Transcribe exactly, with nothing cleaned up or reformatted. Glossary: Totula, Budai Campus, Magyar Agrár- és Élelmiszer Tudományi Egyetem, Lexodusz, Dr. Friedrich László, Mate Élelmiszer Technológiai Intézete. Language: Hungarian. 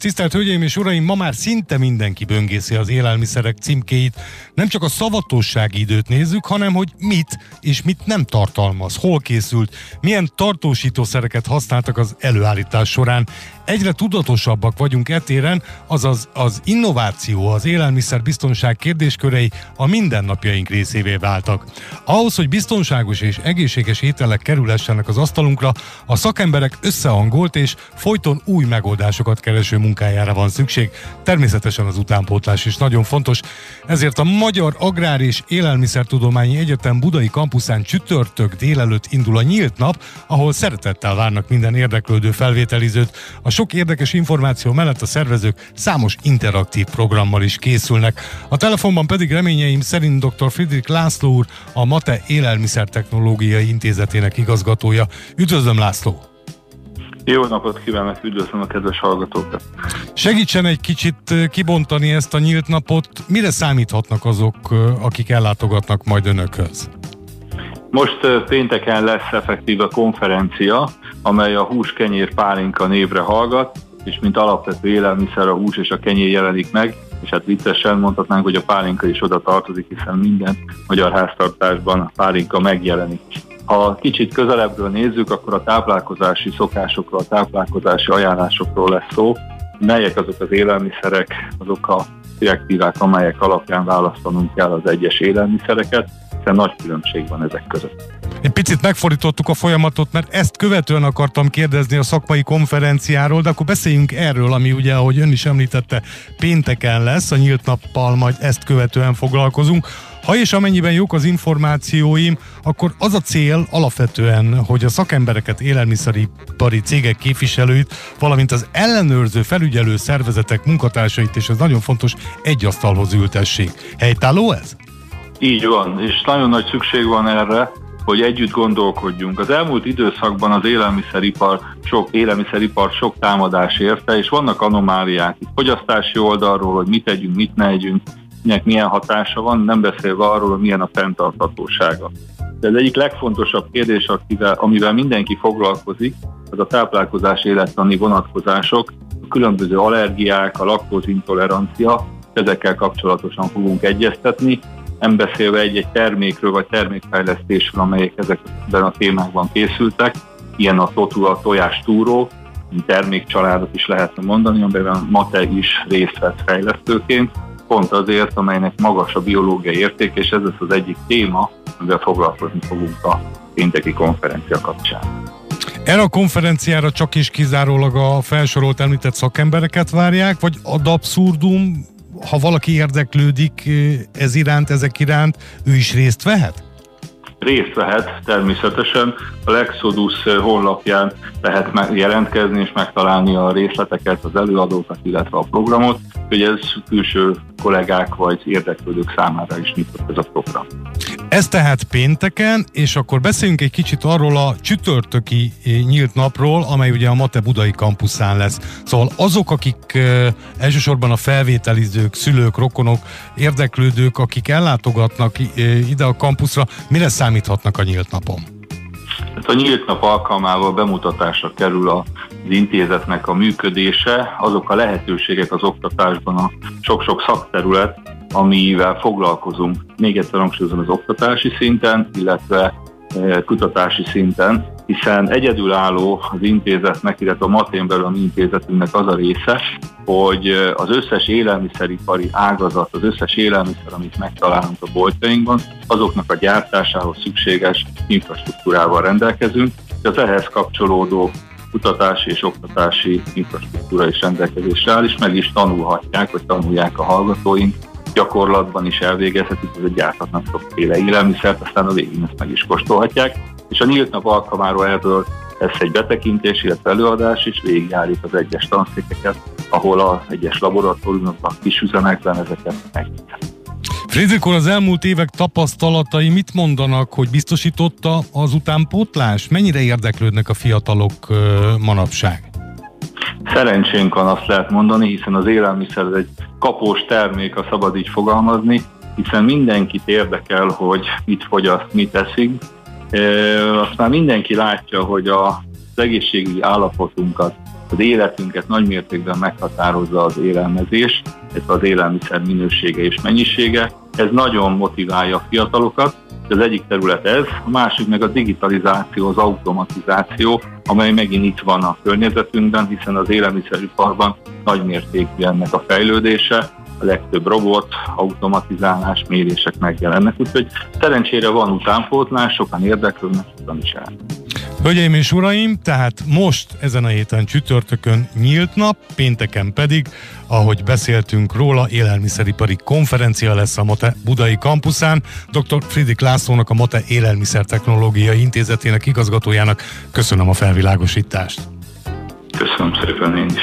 Tisztelt Hölgyeim és Uraim, ma már szinte mindenki böngészi az élelmiszerek címkéit. Nem csak a szavatossági időt nézzük, hanem hogy mit és mit nem tartalmaz, hol készült, milyen tartósítószereket használtak az előállítás során. Egyre tudatosabbak vagyunk e téren, azaz az innováció, az élelmiszerbiztonság kérdéskörei a mindennapjaink részévé váltak. Ahhoz, hogy biztonságos és egészséges ételek kerülhessenek az asztalunkra, a szakemberek összehangolt és folyton új megoldásokat kereső munkájára van szükség. Természetesen az utánpótlás is nagyon fontos. Ezért a Magyar Agrár- és Élelmiszer Tudományi Egyetem budai kampuszán csütörtök délelőtt indul a nyílt nap, ahol szeretettel várnak minden érdeklődő felvételizőt. A sok érdekes információ mellett a szervezők számos interaktív programmal is készülnek. A telefonban pedig reményeim szerint doktor Friedrich László úr, a Mate Élelmiszer Technológiai Intézetének igazgatója. Üdvözlöm, László! Jó napot kívánok, üdvözlöm a kedves hallgatókat! Segítsen egy kicsit kibontani ezt a nyílt napot. Mire számíthatnak azok, akik ellátogatnak majd önökhöz? Most pénteken lesz effektív a konferencia, amely a hús-kenyér pálinka névre hallgat, és mint alapvető élelmiszer a hús és a kenyér jelenik meg, és hát viccesen mondhatnánk, hogy a pálinka is oda tartozik, hiszen minden magyar háztartásban a pálinka megjelenik. Ha kicsit közelebbről nézzük, akkor a táplálkozási szokásokról, a táplálkozási ajánlásokról lesz szó, melyek azok az élelmiszerek, azok a direktívák, amelyek alapján választanunk kell az egyes élelmiszereket, hiszen nagy különbség van ezek között. Egy picit megfordítottuk a folyamatot, mert ezt követően akartam kérdezni a szakmai konferenciáról, de akkor beszéljünk erről, ami ugye, ahogy ön is említette, pénteken lesz, a nyílt nappal majd ezt követően foglalkozunk. Ha és amennyiben jók az információim, akkor az a cél alapvetően, hogy a szakembereket, élelmiszeripari cégek képviselőit, valamint az ellenőrző felügyelő szervezetek munkatársait, és ez nagyon fontos, egy asztalhoz ültessék. Helytálló ez? Így van, és nagyon nagy szükség van erre, hogy együtt gondolkodjunk. Az elmúlt időszakban az élelmiszeripar sok, élelmiszeripar sok támadás érte, és vannak anomáliák itt fogyasztási oldalról, hogy mit tegyünk, mit ne együnk, minek milyen hatása van, nem beszélve arról, hogy milyen a fenntarthatósága. De az egyik legfontosabb kérdés, amivel mindenki foglalkozik, az a táplálkozás élettani vonatkozások, a különböző allergiák, a laktózintolerancia, ezekkel kapcsolatosan fogunk egyeztetni, nem beszélve egy-egy termékről vagy termékfejlesztésről, amelyek ezekben a témákban készültek, ilyen a Totula, a tojástúró, termékcsaládot is lehetne mondani, amiben Mate is részt vett fejlesztőként, pont azért, amelynek magas a biológiai érték, és ez lesz az egyik téma, amivel foglalkozni fogunk a pénteki konferencia kapcsán. Erre a konferenciára csak is kizárólag a felsorolt említett szakembereket várják, vagy ad abszurdum, ha valaki érdeklődik ez iránt, ezek iránt, ő is részt vehet? Részt vehet, természetesen. A Lexodusz honlapján lehet jelentkezni és megtalálni a részleteket, az előadókat, illetve a programot, hogy ez külső kollégák vagy érdeklődők számára is nyitott ez a program. Ez tehát pénteken, és akkor beszéljünk egy kicsit arról a csütörtöki nyílt napról, amely ugye a Mate budai kampuszán lesz. Szóval azok, akik elsősorban a felvételizők, szülők, rokonok, érdeklődők, akik ellátogatnak ide a kampuszra, mire számíthatnak a nyílt napon? A nyílt nap alkalmával bemutatásra kerül az intézetnek a működése, azok a lehetőségek az oktatásban, a sok-sok szakterület, amivel foglalkozunk. Még egyszer hangsúlyozom, az oktatási szinten, illetve e, kutatási szinten, hiszen egyedülálló az intézetnek, illetve a Matén belül a mi intézetünknek az a része, hogy az összes élelmiszeripari ágazat, az összes élelmiszer, amit megtalálunk a boltjainkban, azoknak a gyártásához szükséges infrastruktúrával rendelkezünk, és az ehhez kapcsolódó kutatási és oktatási infrastruktúra is rendelkezésre áll, és meg is tanulhatják, vagy tanulják a hallgatóink, gyakorlatban is elvégezhetik, hogy gyárthatnak sokféle élelmiszert, aztán a végén ezt meg is kóstolhatják, és a nyílt nap alkalmáról erről lesz egy betekintés, illetve előadás, és végigjárjuk az egyes tanszékeket, ahol az egyes laboratóriumokban, kis üzemekben ezeket megnézhetik. Friedrich úr, az elmúlt évek tapasztalatai mit mondanak, hogy biztosította az utánpótlás? Mennyire érdeklődnek a fiatalok manapság? Szerencsénk van, azt lehet mondani, hiszen az élelmiszer egy kapós termék, ha szabad így fogalmazni, hiszen mindenkit érdekel, hogy mit fogyaszt, mit eszik. E, aztán mindenki látja, hogy az egészségügyi állapotunkat, Az életünket nagymértékben meghatározza az élelmezés, ez az élelmiszer minősége és mennyisége. Ez nagyon motiválja a fiatalokat. Az egyik terület ez, a másik meg a digitalizáció, az automatizáció, amely megint itt van a környezetünkben, hiszen az élelmiszeriparban nagymértékű ennek a fejlődése. A legtöbb robot, automatizálás, mérések megjelennek. Úgyhogy szerencsére van utánpótlás, sokan érdeklődnek, sokan is el. Hölgyeim és uraim, tehát most ezen a héten csütörtökön nyílt nap, pénteken pedig, ahogy beszéltünk róla, élelmiszeripari konferencia lesz a Mate budai kampuszán. doktor Friedrich Lászlónak, a Mate Élelmiszer Technológiai Intézetének igazgatójának köszönöm a felvilágosítást. Köszönöm szépen én is.